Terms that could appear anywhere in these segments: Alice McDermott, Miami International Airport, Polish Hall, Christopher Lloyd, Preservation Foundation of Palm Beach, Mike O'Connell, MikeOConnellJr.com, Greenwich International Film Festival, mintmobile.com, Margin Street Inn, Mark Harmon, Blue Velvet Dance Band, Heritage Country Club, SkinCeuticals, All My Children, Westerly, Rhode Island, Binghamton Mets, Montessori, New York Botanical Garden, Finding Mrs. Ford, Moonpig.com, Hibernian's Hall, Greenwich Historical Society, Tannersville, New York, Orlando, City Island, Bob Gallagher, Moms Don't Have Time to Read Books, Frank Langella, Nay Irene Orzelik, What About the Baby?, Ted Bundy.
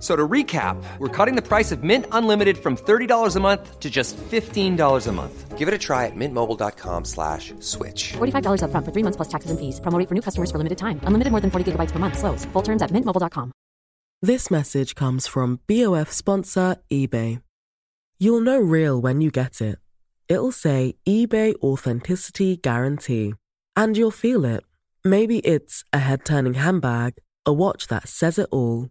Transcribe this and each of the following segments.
So to recap, we're cutting the price of Mint Unlimited from $30 a month to just $15 a month. Give it a try at mintmobile.com/switch. $45 up front for 3 months plus taxes and fees. Promo rate for new customers for limited time. Unlimited more than 40 gigabytes per month. Slows full terms at mintmobile.com. This message comes from BOF sponsor eBay. You'll know real when you get it. It'll say eBay Authenticity Guarantee. And you'll feel it. Maybe it's a head-turning handbag, a watch that says it all,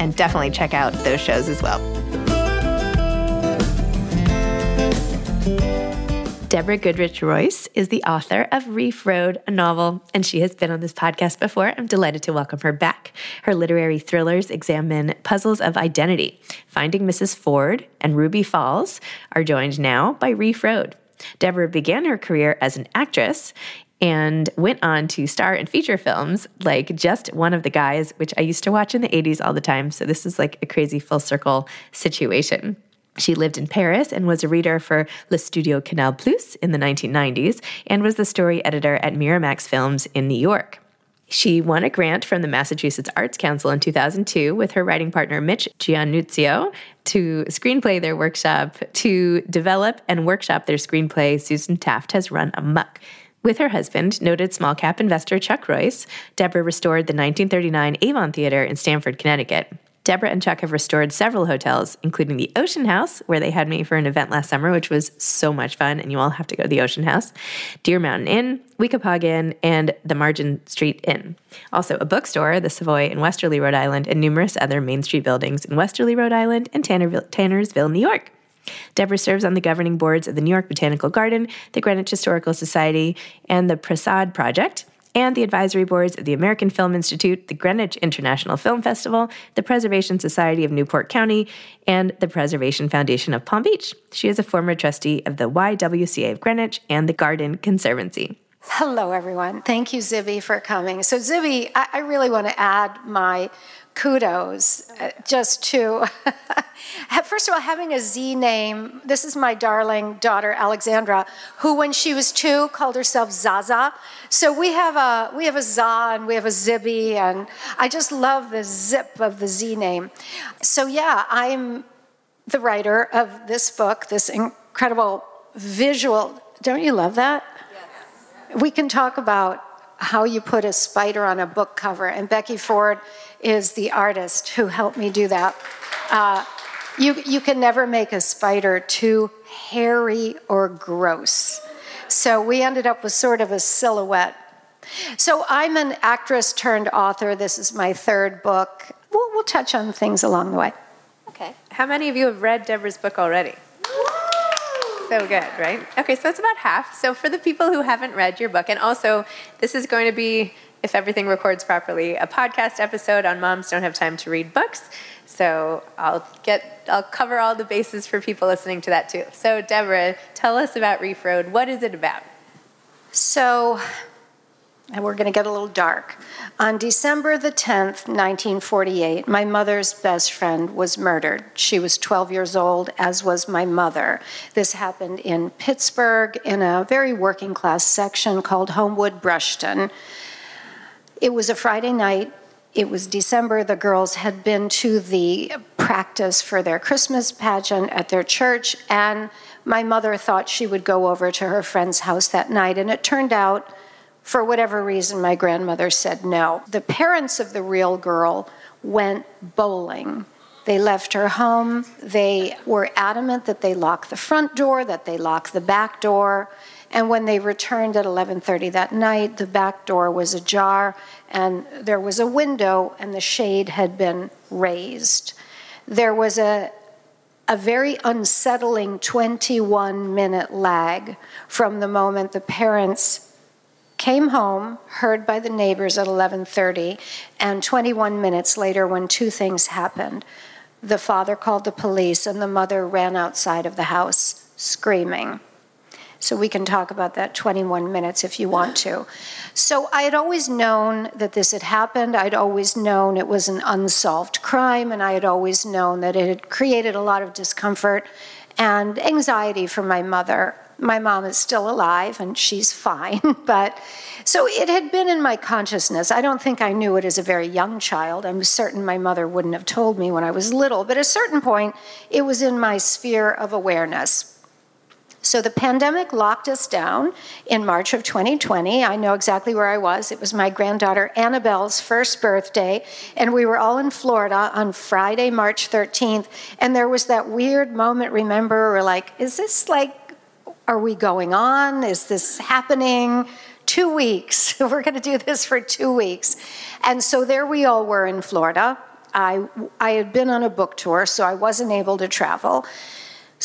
and definitely check out those shows as well. Deborah Goodrich Royce is the author of Reef Road, a novel, and she has been on this podcast before. I'm delighted to welcome her back. Her literary thrillers examine puzzles of identity. Finding Mrs. Ford and Ruby Falls are joined now by Reef Road. Deborah began her career as an actress and went on to star in feature films like Just One of the Guys, which I used to watch in the 80s all the time, so this is like a crazy full circle situation. She lived in Paris and was a reader for Le Studio Canal Plus in the 1990s and was the story editor at Miramax Films in New York. She won a grant from the Massachusetts Arts Council in 2002 with her writing partner Mitch Giannuzio to screenplay their workshop, to develop and workshop their screenplay, Susan Taft Has Run Amok. With her husband, noted small-cap investor Chuck Royce, Deborah restored the 1939 Avon Theater in Stamford, Connecticut. Deborah and Chuck have restored several hotels, including the Ocean House, where they had me for an event last summer, which was so much fun, and you all have to go to the Ocean House, Deer Mountain Inn, Weekapog Inn, and the Margin Street Inn. Also a bookstore, the Savoy in Westerly, Rhode Island, and numerous other Main Street buildings in Westerly, Rhode Island, and Tannersville, New York. Deborah serves on the governing boards of the New York Botanical Garden, the Greenwich Historical Society, and the Prasad Project, and the advisory boards of the American Film Institute, the Greenwich International Film Festival, the Preservation Society of Newport County, and the Preservation Foundation of Palm Beach. She is a former trustee of the YWCA of Greenwich and the Garden Conservancy. Hello, everyone. Thank you, Zibby, for coming. So, Zibby, I really want to add my kudos just to, first of all, having a Z name. This is my darling daughter, Alexandra, who when she was 2 called herself Zaza. So we have a Za and we have a Zibby, and I just love the zip of the Z name. So yeah, I'm the writer of this book, this incredible visual. Don't you love that? Yes. We can talk about how you put a spider on a book cover, and Becky Ford is the artist who helped me do that. You can never make a spider too hairy or gross. So we ended up with sort of a silhouette. So I'm an actress turned author. This is my 3rd book. We'll touch on things along the way. Okay. How many of you have read Deborah's book already? So good, right? Okay, so that's about half. So for the people who haven't read your book, and also this is going to be, if everything records properly, a podcast episode on Moms Don't Have Time to Read Books. So I'll cover all the bases for people listening to that too. So Deborah, tell us about Reef Road. What is it about? So, and we're going to get a little dark. On December the 10th, 1948, my mother's best friend was murdered. She was 12 years old, as was my mother. This happened in Pittsburgh in a very working-class section called Homewood Brushton. It was a Friday night. It was December. The girls had been to the practice for their Christmas pageant at their church, and my mother thought she would go over to her friend's house that night, and it turned out, for whatever reason, my grandmother said no. The parents of the real girl went bowling. They left her home. They were adamant that they lock the front door, that they lock the back door. And when they returned at 11:30 that night, the back door was ajar, and there was a window, and the shade had been raised. There was a very unsettling 21-minute lag from the moment the parents came home, heard by the neighbors at 11:30, and 21 minutes later when 2 things happened. The father called the police, and the mother ran outside of the house screaming. So we can talk about that 21 minutes if you want to. So I had always known that this had happened. I'd always known it was an unsolved crime, and I had always known that it had created a lot of discomfort and anxiety for my mother. My mom is still alive, and she's fine. But so it had been in my consciousness. I don't think I knew it as a very young child. I'm certain my mother wouldn't have told me when I was little. But at a certain point, it was in my sphere of awareness. So the pandemic locked us down in March of 2020. I know exactly where I was. It was my granddaughter Annabelle's first birthday, and we were all in Florida on Friday, March 13th. And there was that weird moment, remember, we're like, is this like, are we going on? Is this happening? 2 weeks. We're going to do this for 2 weeks. And so there we all were in Florida. I had been on a book tour, so I wasn't able to travel.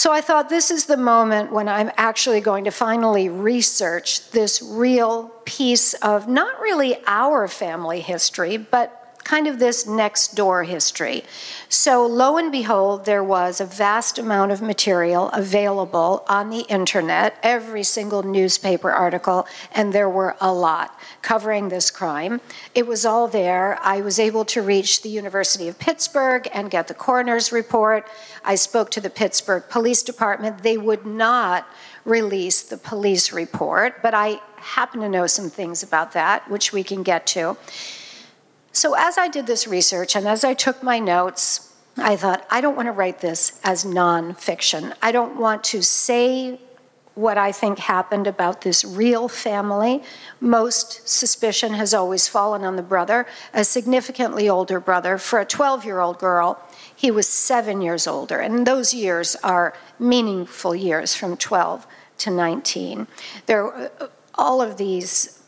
So I thought, this is the moment when I'm actually going to finally research this real piece of not really our family history, but kind of this next door history. So lo and behold, there was a vast amount of material available on the internet, every single newspaper article, and there were a lot covering this crime. It was all there. I was able to reach the University of Pittsburgh and get the coroner's report. I spoke to the Pittsburgh Police Department. They would not release the police report, but I happen to know some things about that, which we can get to. So as I did this research and as I took my notes, I thought, I don't want to write this as nonfiction. I don't want to say what I think happened about this real family. Most suspicion has always fallen on the brother, a significantly older brother. For a 12-year-old girl, he was 7 years older, and those years are meaningful years from 12 to 19. There, all of these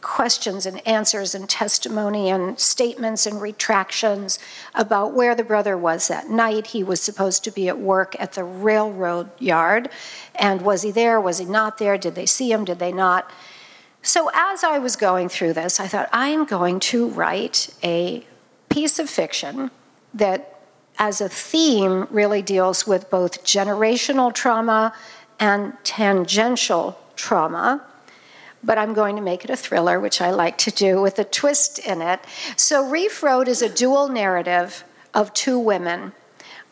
questions and answers and testimony and statements and retractions about where the brother was that night. He was supposed to be at work at the railroad yard. And was he there? Was he not there? Did they see him? Did they not? So as I was going through this, I thought, I am going to write a piece of fiction that, as a theme, really deals with both generational trauma and tangential trauma. But I'm going to make it a thriller, which I like to do, with a twist in it. So Reef Road is a dual narrative of two women,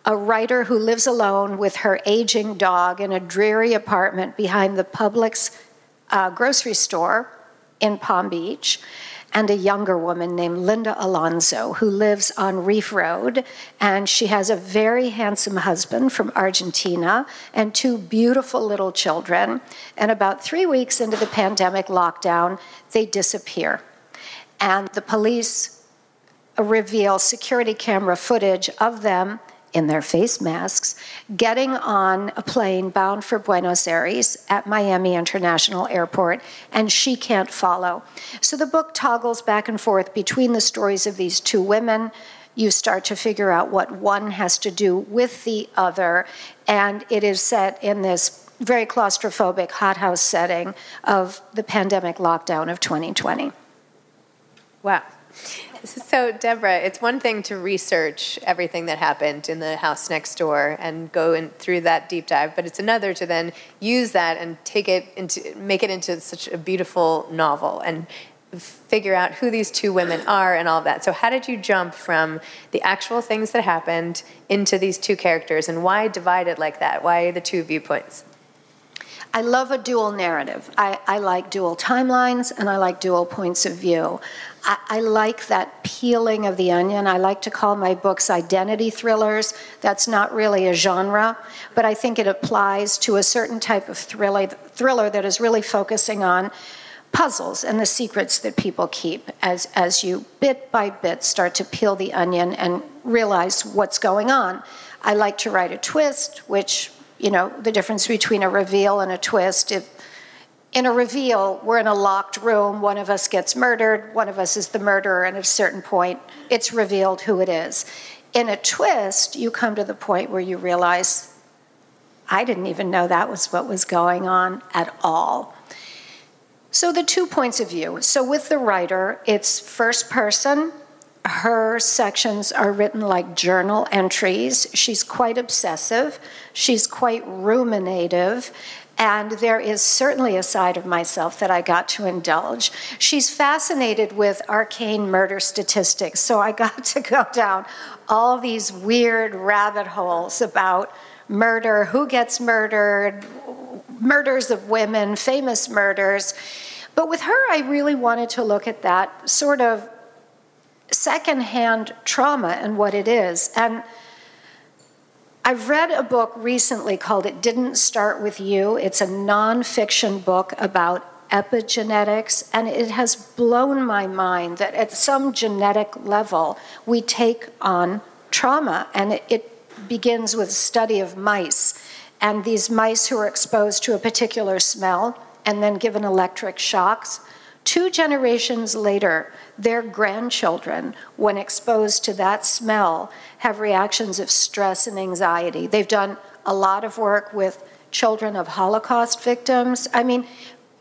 a writer who lives alone with her aging dog in a dreary apartment behind the Publix grocery store in Palm Beach, and a younger woman named Linda Alonso, who lives on Reef Road. And she has a very handsome husband from Argentina and two beautiful little children. And about 3 weeks into the pandemic lockdown, they disappear. And the police reveal security camera footage of them in their face masks, getting on a plane bound for Buenos Aires at Miami International Airport, and she can't follow. So the book toggles back and forth between the stories of these two women. You start to figure out what one has to do with the other, and it is set in this very claustrophobic hothouse setting of the pandemic lockdown of 2020. Wow. So, Deborah, it's one thing to research everything that happened in the house next door and go in through that deep dive, but it's another to then use that and take it into, make it into such a beautiful novel and figure out who these two women are and all of that. So how did you jump from the actual things that happened into these two characters, and why divide it like that? Why the two viewpoints? I love a dual narrative. I like dual timelines, and I like dual points of view. I like that peeling of the onion. I like to call my books identity thrillers. That's not really a genre, but I think it applies to a certain type of thriller that is really focusing on puzzles and the secrets that people keep as you bit by bit start to peel the onion and realize what's going on. I like to write a twist, which... you know, the difference between a reveal and a twist. If in a reveal, we're in a locked room, one of us gets murdered, one of us is the murderer, and at a certain point, it's revealed who it is. In a twist, you come to the point where you realize, I didn't even know that was what was going on at all. So the two points of view. So with the writer, it's first person. Her sections are written like journal entries. She's quite obsessive. She's quite ruminative. And there is certainly a side of myself that I got to indulge. She's fascinated with arcane murder statistics. So I got to go down all these weird rabbit holes about murder, who gets murdered, murders of women, famous murders. But with her, I really wanted to look at that sort of secondhand trauma and what it is. And I've read a book recently called It Didn't Start With You. It's a nonfiction book about epigenetics, and it has blown my mind that at some genetic level, we take on trauma. And it begins with a study of mice, and these mice who are exposed to a particular smell and then given electric shocks. 2 generations later, their grandchildren, when exposed to that smell, have reactions of stress and anxiety. They've done a lot of work with children of Holocaust victims. I mean,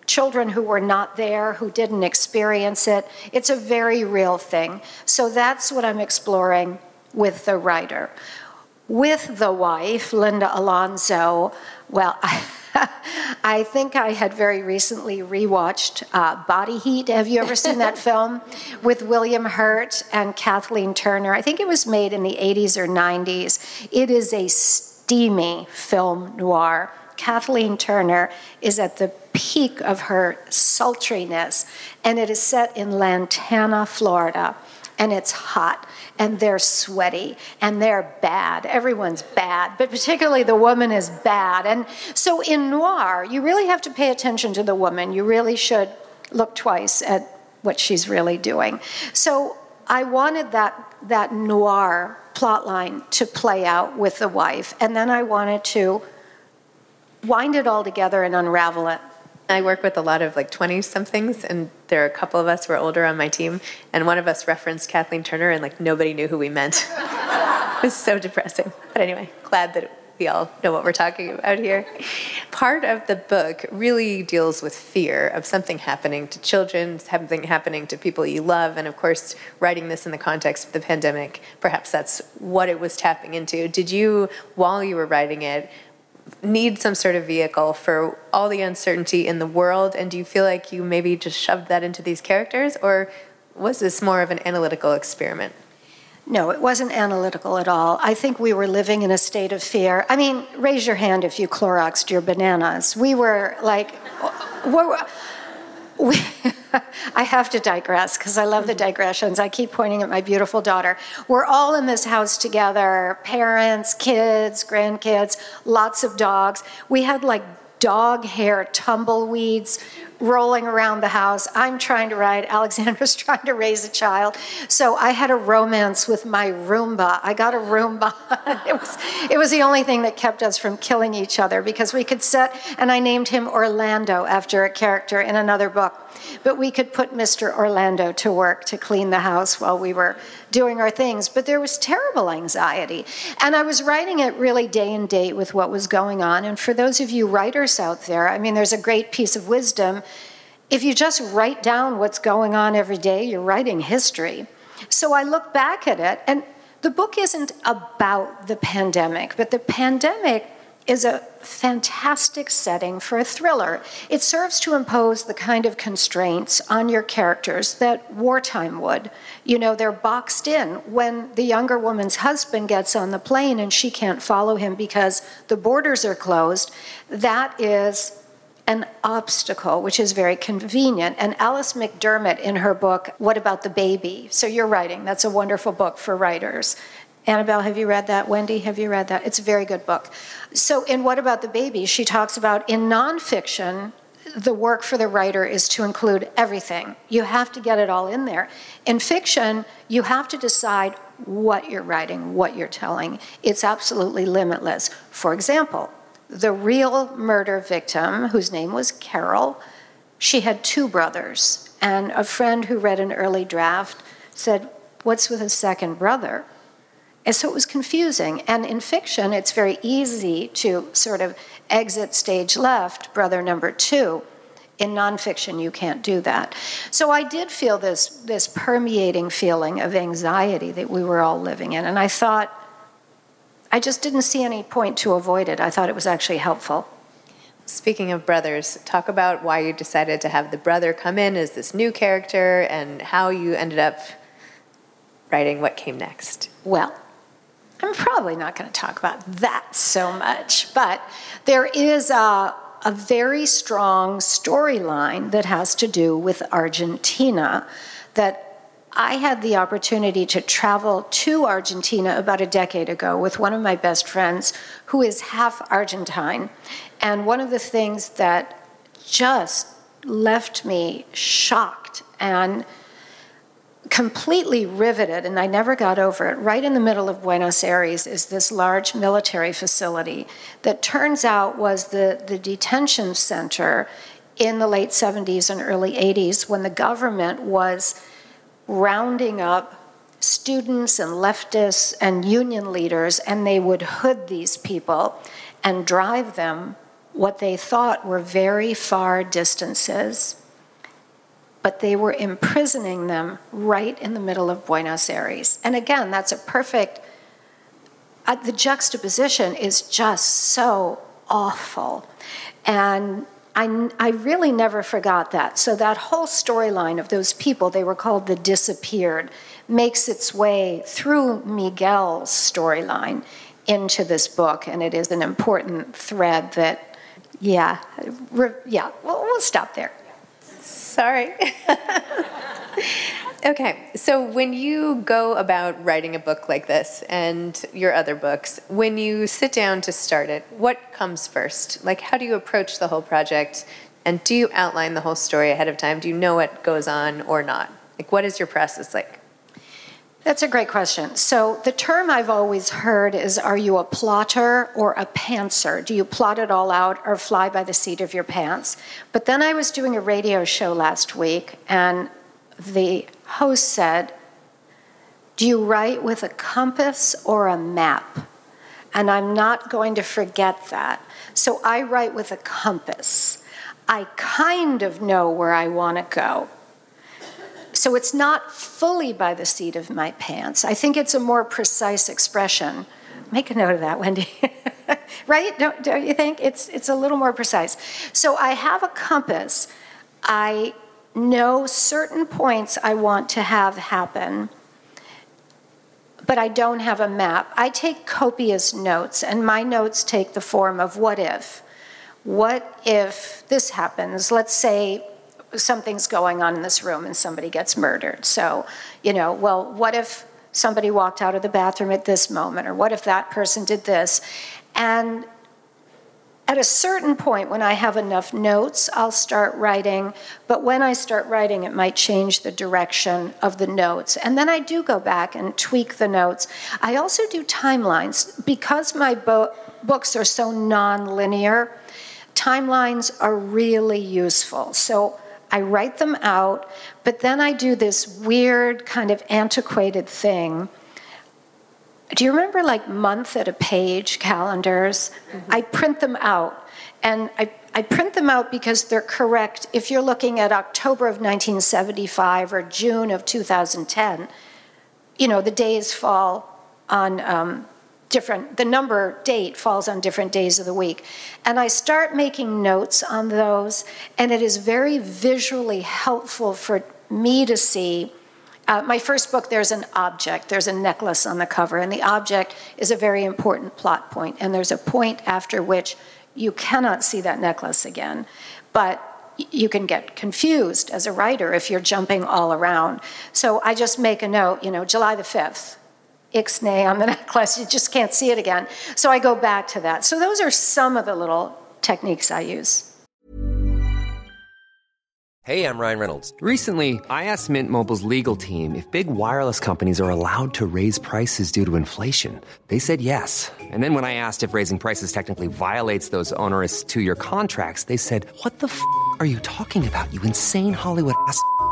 children who were not there, who didn't experience it. It's a very real thing. So that's what I'm exploring with the writer. With the wife, Linda Alonso, well, I think I had very recently rewatched Body Heat. Have you ever seen that film with William Hurt and Kathleen Turner? I think it was made in the 80s or 90s. It is a steamy film noir. Kathleen Turner is at the peak of her sultriness, and it is set in Lantana, Florida. and it's hot, and they're sweaty, and they're bad. Everyone's bad, but particularly the woman is bad. And so in noir, you really have to pay attention to the woman. You really should look twice at what she's really doing. So I wanted that noir plotline to play out with the wife, and then I wanted to wind it all together and unravel it. I work with a lot of 20-somethings, and there are a couple of us who are older on my team, and one of us referenced Kathleen Turner, and nobody knew who we meant. It was so depressing. But anyway, glad that we all know what we're talking about here. Part of the book really deals with fear of something happening to children, something happening to people you love, and of course, writing this in the context of the pandemic, perhaps that's what it was tapping into. Did you, while you were writing it, need some sort of vehicle for all the uncertainty in the world, and do you feel like you maybe just shoved that into these characters, or was this more of an analytical experiment? No, it wasn't analytical at all. I think we were living in a state of fear. I mean, raise your hand if you Cloroxed your bananas. We were I have to digress because I love the digressions. I keep pointing at my beautiful daughter. We're all in this house together, parents, kids, grandkids, lots of dogs. We had dog hair tumbleweeds rolling around the house. I'm trying to write, Alexandra's trying to raise a child. So I had a romance with my Roomba. I got a Roomba. It was the only thing that kept us from killing each other because we could and I named him Orlando after a character in another book, but we could put Mr. Orlando to work to clean the house while we were doing our things. But there was terrible anxiety. And I was writing it really day and date with what was going on. And for those of you writers out there, I mean, there's a great piece of wisdom. If you just write down what's going on every day, you're writing history. So I look back at it, and the book isn't about the pandemic, but the pandemic is a fantastic setting for a thriller. It serves to impose the kind of constraints on your characters that wartime would. They're boxed in. When the younger woman's husband gets on the plane and she can't follow him because the borders are closed, that is an obstacle, which is very convenient. And Alice McDermott in her book, What About the Baby? So you're writing. That's a wonderful book for writers. Annabelle, have you read that? Wendy, have you read that? It's a very good book. So in What About the Baby, she talks about in nonfiction, the work for the writer is to include everything. You have to get it all in there. In fiction, you have to decide what you're writing, what you're telling. It's absolutely limitless. For example, the real murder victim, whose name was Carol, she had two brothers. And a friend who read an early draft said, "What's with his second brother?" And so it was confusing. And in fiction, it's very easy to sort of exit stage left, brother number two. In nonfiction, you can't do that. So I did feel this permeating feeling of anxiety that we were all living in. And I thought, I just didn't see any point to avoid it. I thought it was actually helpful. Speaking of brothers, talk about why you decided to have the brother come in as this new character and how you ended up writing what came next. Well, I'm probably not going to talk about that so much, but there is a very strong storyline that has to do with Argentina that I had the opportunity to travel to Argentina about a decade ago with one of my best friends who is half Argentine. And one of the things that just left me shocked and completely riveted, and I never got over it, right in the middle of Buenos Aires is this large military facility that turns out was the detention center in the late 70s and early 80s when the government was rounding up students and leftists and union leaders, and they would hood these people and drive them what they thought were very far distances, but they were imprisoning them right in the middle of Buenos Aires. And again, that's a perfect, the juxtaposition is just so awful. And I really never forgot that. So that whole storyline of those people, they were called the disappeared, makes its way through Miguel's storyline into this book. And it is an important thread that, we'll stop there. Sorry. Okay, so when you go about writing a book like this and your other books, when you sit down to start it, what comes first? Like, how do you approach the whole project? And do you outline the whole story ahead of time? Do you know what goes on or not? Like, what is your process like? That's a great question. So the term I've always heard is, are you a plotter or a pantser? Do you plot it all out or fly by the seat of your pants? But then I was doing a radio show last week, and the host said, do you write with a compass or a map? And I'm not going to forget that. So I write with a compass. I kind of know where I want to go. So it's not fully by the seat of my pants. I think it's a more precise expression. Make a note of that, Wendy. Right? Don't you think? It's a little more precise. So I have a compass. I know certain points I want to have happen, but I don't have a map. I take copious notes, and my notes take the form of what if. What if this happens? Let's say something's going on in this room and somebody gets murdered. So, well, what if somebody walked out of the bathroom at this moment? Or what if that person did this? And at a certain point, when I have enough notes, I'll start writing. But when I start writing, it might change the direction of the notes. And then I do go back and tweak the notes. I also do timelines. Because my books are so non-linear, timelines are really useful. So I write them out, but then I do this weird kind of antiquated thing. Do you remember like month at a page calendars? Mm-hmm. I print them out, and I print them out because they're correct. If you're looking at October of 1975 or June of 2010, the days fall on the number date falls on different days of the week. And I start making notes on those, and it is very visually helpful for me to see. My first book, there's an object. There's a necklace on the cover, and the object is a very important plot point. And there's a point after which you cannot see that necklace again. But you can get confused as a writer if you're jumping all around. So I just make a note, July the 5th. Ixnay on the necklace, you just can't see it again. So I go back to that. So those are some of the little techniques I use. Hey, I'm Ryan Reynolds. Recently, I asked Mint Mobile's legal team if big wireless companies are allowed to raise prices due to inflation. They said yes. And then when I asked if raising prices technically violates those onerous two-year contracts, they said, what the f*** are you talking about, you insane Hollywood ass f-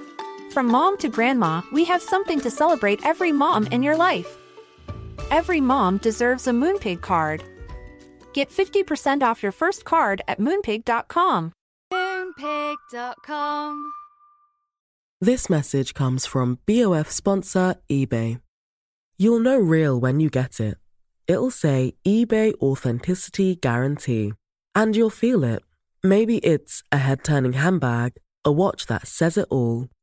From mom to grandma, we have something to celebrate every mom in your life. Every mom deserves a Moonpig card. Get 50% off your first card at Moonpig.com. Moonpig.com. This message comes from BOF sponsor eBay. You'll know real when you get it. It'll say eBay Authenticity Guarantee. And you'll feel it. Maybe it's a head-turning handbag, a watch that says it all,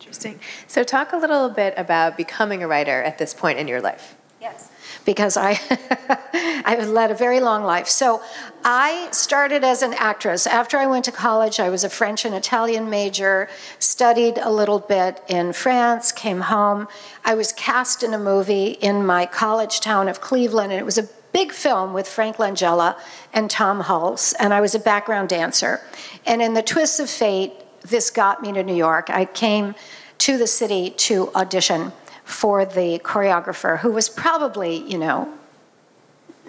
Interesting. So talk a little bit about becoming a writer at this point in your life. Yes. Because I've led a very long life. So I started as an actress. After I went to college, I was a French and Italian major, studied a little bit in France, came home. I was cast in a movie in my college town of Cleveland, and it was a big film with Frank Langella and Tom Hulce, and I was a background dancer. And in the twists of fate, this got me to New York. I came to the city to audition for the choreographer, who was probably, you know,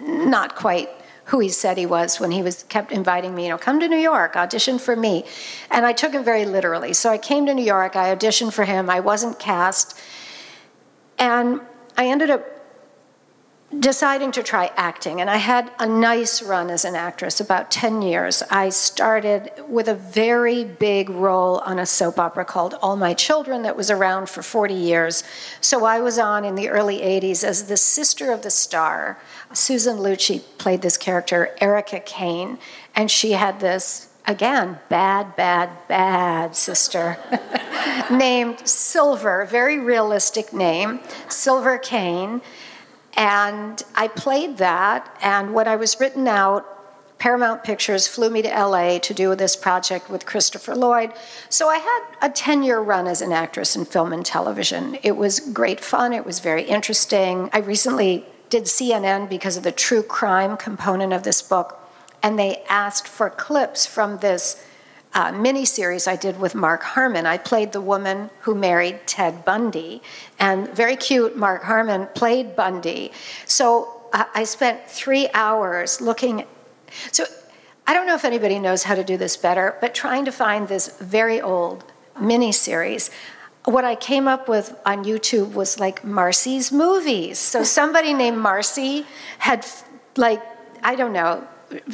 not quite who he said he was when he was kept inviting me, you know, come to New York, audition for me. And I took him very literally. So I came to New York, I auditioned for him, I wasn't cast. And I ended up deciding to try acting. And I had a nice run as an actress, about 10 years. I started with a very big role on a soap opera called All My Children that was around for 40 years. So I was on in the early 80s as the sister of the star. Susan Lucci played this character, Erica Kane, and she had this, again, bad sister named Silver, very realistic name, Silver Kane. And I played that, and when I was written out, Paramount Pictures flew me to LA to do this project with Christopher Lloyd. So I had a 10-year run as an actress in film and television. It was great fun, it was very interesting. I recently did CNN because of the true crime component of this book, and they asked for clips from this mini-series I did with Mark Harmon. I played the woman who married Ted Bundy, and very cute Mark Harmon played Bundy. So I spent 3 hours looking. So I don't know if anybody knows how to do this better, but trying to find this very old mini-series. What I came up with on YouTube was like Marcy's Movies. So somebody named Marcy had, like, I don't know,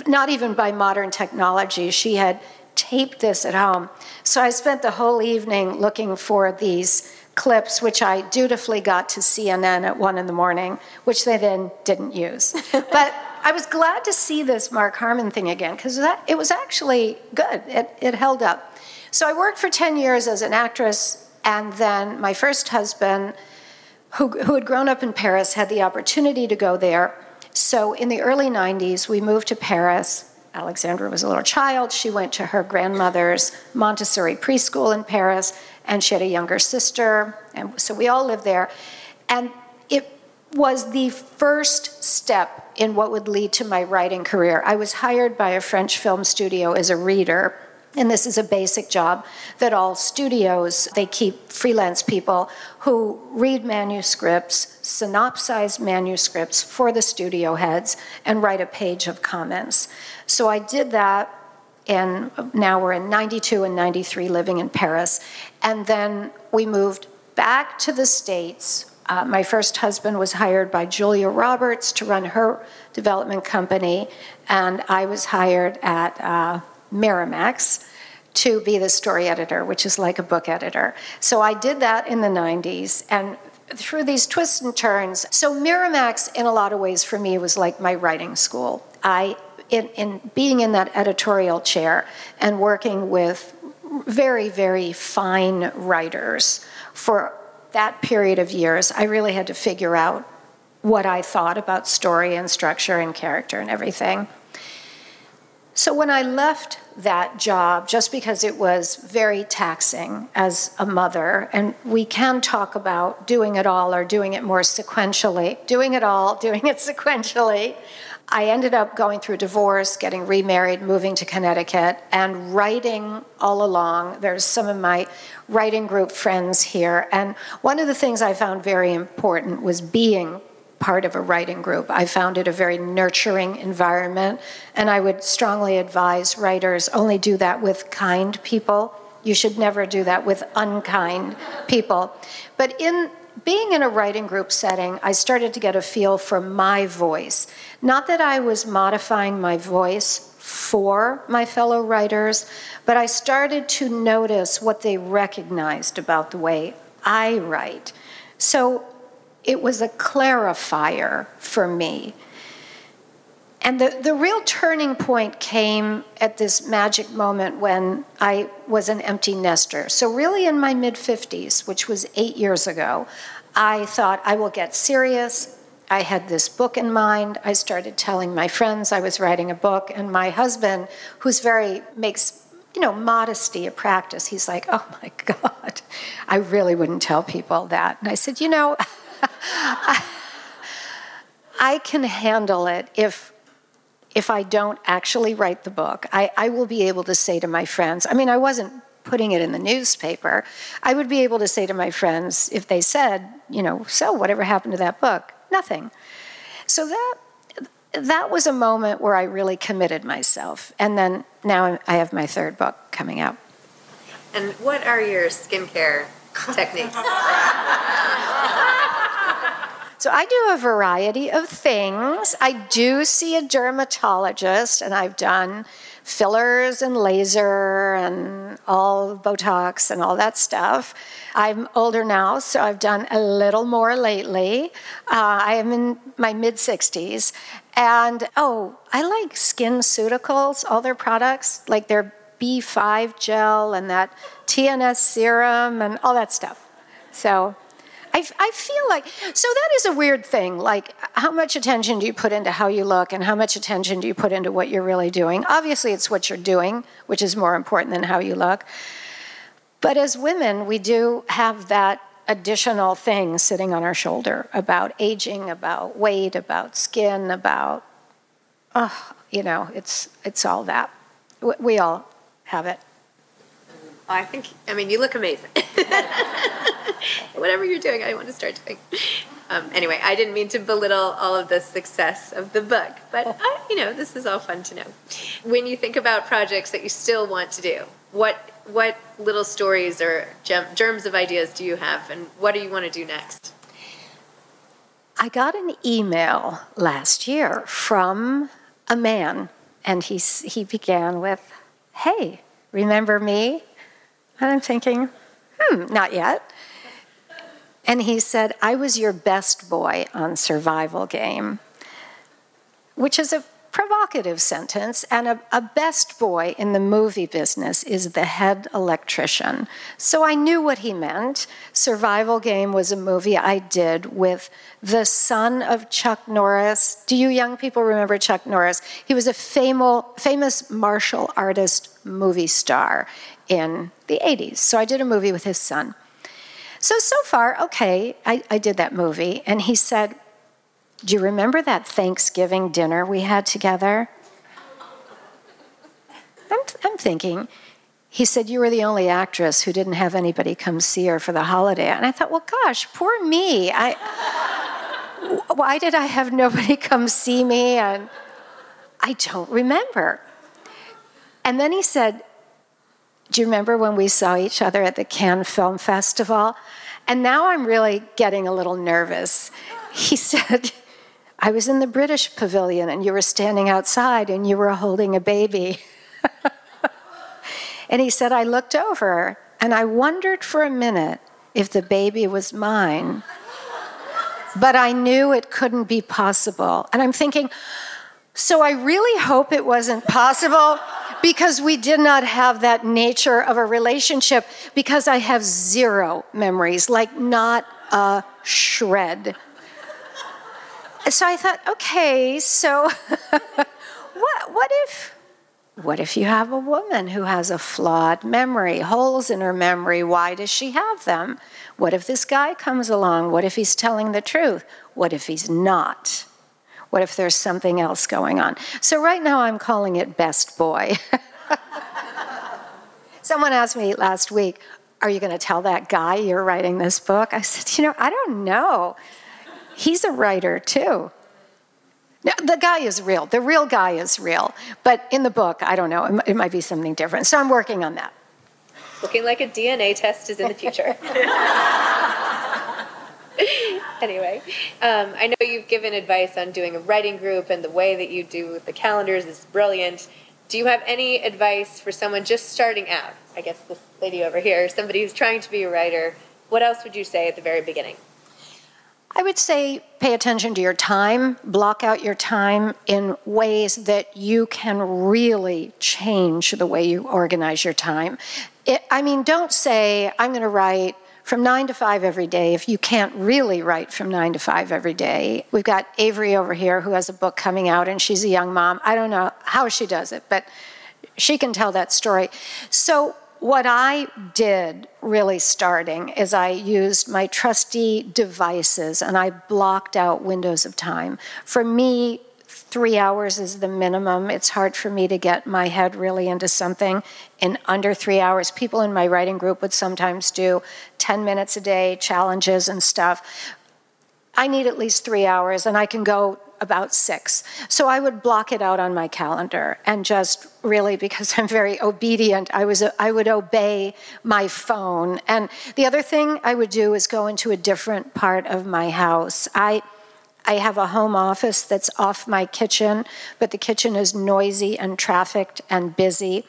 not even by modern technology, she had taped this at home. So I spent the whole evening looking for these clips, which I dutifully got to CNN at 1 a.m, which they then didn't use. But I was glad to see this Mark Harmon thing again, because it was actually good. It held up. So I worked for 10 years as an actress, and then my first husband, who had grown up in Paris, had the opportunity to go there. So in the early 90s, we moved to Paris. Alexandra was a little child. She went to her grandmother's Montessori preschool in Paris, and she had a younger sister, and so we all lived there. And it was the first step in what would lead to my writing career. I was hired by a French film studio as a reader, and this is a basic job that all studios, they keep freelance people who read manuscripts, synopsize manuscripts for the studio heads, and write a page of comments. So I did that, and now we're in 92 and 93 living in Paris. And then we moved back to the States. My first husband was hired by Julia Roberts to run her development company, and I was hired at Miramax to be the story editor, which is like a book editor. So I did that in the 90s, and through these twists and turns. So Miramax, in a lot of ways for me, was like my writing school. In being in that editorial chair and working with very, very fine writers for that period of years, I really had to figure out what I thought about story and structure and character and everything. So when I left that job, just because it was very taxing as a mother, and we can talk about doing it all or doing it more sequentially, doing it all, doing it sequentially, I ended up going through divorce, getting remarried, moving to Connecticut, and writing all along. There's some of my writing group friends here, and one of the things I found very important was being part of a writing group. I found it a very nurturing environment, and I would strongly advise writers only do that with kind people. You should never do that with unkind people. But in being in a writing group setting, I started to get a feel for my voice. Not that I was modifying my voice for my fellow writers, but I started to notice what they recognized about the way I write. So it was a clarifier for me. And the real turning point came at this magic moment when I was an empty nester. So really in my mid-50s, which was 8 years ago, I thought, I will get serious. I had this book in mind. I started telling my friends I was writing a book, and my husband, who's makes modesty a practice, he's like, oh my God, I really wouldn't tell people that. And I said, I can handle it if I don't actually write the book. I will be able to say to my friends, I wasn't putting it in the newspaper, I would be able to say to my friends, if they said, you know, so whatever happened to that book? Nothing. So that was a moment where I really committed myself. And then now I have my third book coming out. And what are your skincare techniques? So I do a variety of things. I do see a dermatologist, and I've done fillers and laser and all Botox and all that stuff. I'm older now, so I've done a little more lately. I am in my mid-60s. And, I like SkinCeuticals, all their products, like their B5 gel and that TNS serum and all that stuff. So I feel like, so that is a weird thing, like how much attention do you put into how you look and how much attention do you put into what you're really doing? Obviously, it's what you're doing, which is more important than how you look. But as women, we do have that additional thing sitting on our shoulder about aging, about weight, about skin, about, it's all that. We all have it. I think, you look amazing. Whatever you're doing, I want to start doing. Anyway, I didn't mean to belittle all of the success of the book, but, this is all fun to know. When you think about projects that you still want to do, what little stories or germs of ideas do you have, and what do you want to do next? I got an email last year from a man, and he began with, "Hey, remember me?" And I'm thinking, not yet. And he said, "I was your best boy on Survival Game," which is a provocative sentence. And a best boy in the movie business is the head electrician. So I knew what he meant. Survival Game was a movie I did with the son of Chuck Norris. Do you young people remember Chuck Norris? He was a famous martial artist movie star in the 80s. So I did a movie with his son. So far, okay, I did that movie. And he said, "Do you remember that Thanksgiving dinner we had together?" I'm thinking. He said, "You were the only actress who didn't have anybody come see her for the holiday." And I thought, well, gosh, poor me. Why did I have nobody come see me? And I don't remember. And then he said, "Do you remember when we saw each other at the Cannes Film Festival?" And now I'm really getting a little nervous. He said, "I was in the British Pavilion, and you were standing outside, and you were holding a baby." And he said, "I looked over, and I wondered for a minute if the baby was mine. But I knew it couldn't be possible." And I'm thinking, so I really hope it wasn't possible, because we did not have that nature of a relationship, because I have zero memories, like not a shred. So I thought, okay, so what if you have a woman who has a flawed memory, holes in her memory? Why does she have them? What if this guy comes along? What if he's telling the truth? What if he's not? What if there's something else going on? So right now I'm calling it Best Boy. Someone asked me last week, "Are you going to tell that guy you're writing this book?" I said, I don't know. He's a writer too. Now, the guy is real. The real guy is real. But in the book, I don't know. It might be something different. So I'm working on that. Looking like a DNA test is in the future. Anyway, I know you've given advice on doing a writing group, and the way that you do the calendars is brilliant. Do you have any advice for someone just starting out? I guess this lady over here, somebody who's trying to be a writer, what else would you say at the very beginning? I would say pay attention to your time, block out your time in ways that you can really change the way you organize your time. Don't say, "I'm going to write from 9 to 5 every day," if you can't really write from 9 to 5 every day. We've got Avery over here who has a book coming out, and she's a young mom. I don't know how she does it, but she can tell that story. So what I did really starting is I used my trusty devices, and I blocked out windows of time. For me, 3 hours is the minimum. It's hard for me to get my head really into something in under 3 hours. People in my writing group would sometimes do 10 minutes a day, challenges and stuff. I need at least 3 hours, and I can go about 6. So I would block it out on my calendar, and just really, because I'm very obedient, I would obey my phone. And the other thing I would do is go into a different part of my house. I have a home office that's off my kitchen, but the kitchen is noisy and trafficked and busy.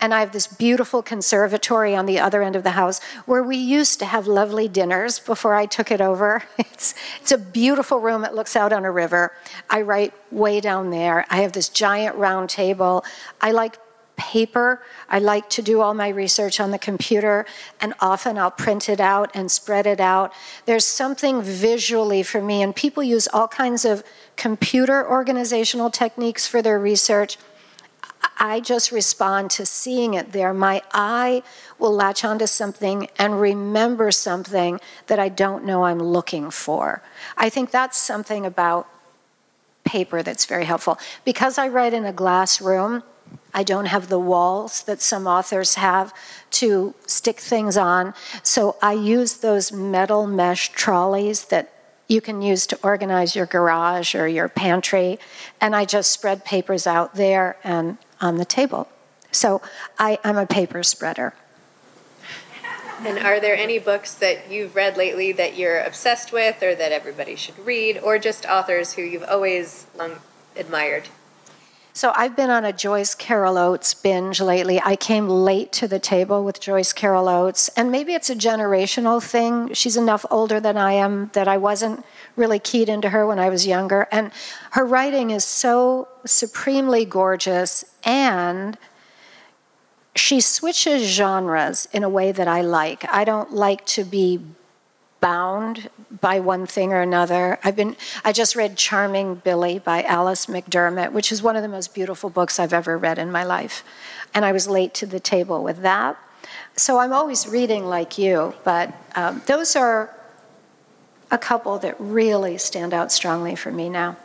And I have this beautiful conservatory on the other end of the house where we used to have lovely dinners before I took it over. It's a beautiful room. It looks out on a river. I write way down there. I have this giant round table. I like paper. I like to do all my research on the computer, and often I'll print it out and spread it out. There's something visually for me, and people use all kinds of computer organizational techniques for their research. I just respond to seeing it there. My eye will latch onto something and remember something that I don't know I'm looking for. I think that's something about paper that's very helpful. Because I write in a glass room, I don't have the walls that some authors have to stick things on. So I use those metal mesh trolleys that you can use to organize your garage or your pantry. And I just spread papers out there and on the table. So I'm a paper spreader. And are there any books that you've read lately that you're obsessed with, or that everybody should read, or just authors who you've always admired? So I've been on a Joyce Carol Oates binge lately. I came late to the table with Joyce Carol Oates, and maybe it's a generational thing. She's enough older than I am that I wasn't really keyed into her when I was younger. And her writing is so supremely gorgeous, and she switches genres in a way that I like. I don't like to be bound by one thing or another. I just read Charming Billy by Alice McDermott, which is one of the most beautiful books I've ever read in my life. And I was late to the table with that. So I'm always reading like you, but those are a couple that really stand out strongly for me now.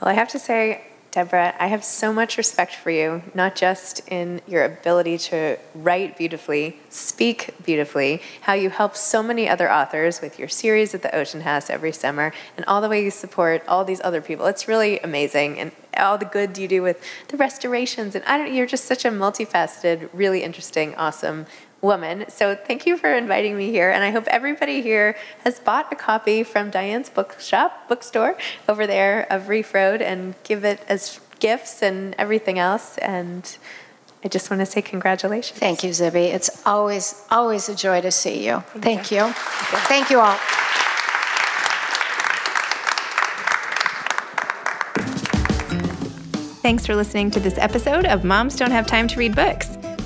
Well, I have to say, Deborah, I have so much respect for you, not just in your ability to write beautifully, speak beautifully, how you help so many other authors with your series at the Ocean House every summer, and all the way you support all these other people. It's really amazing, and all the good you do with the restorations, and you're just such a multifaceted, really interesting, awesome woman. So thank you for inviting me here, and I hope everybody here has bought a copy from Diane's bookstore over there of Reef Road, and give it as gifts and everything else. And I just want to say congratulations. Thank you, Zibby. It's always a joy to see you. Thank you. Thank you all. Thanks for listening to this episode of Moms Don't Have Time to Read Books.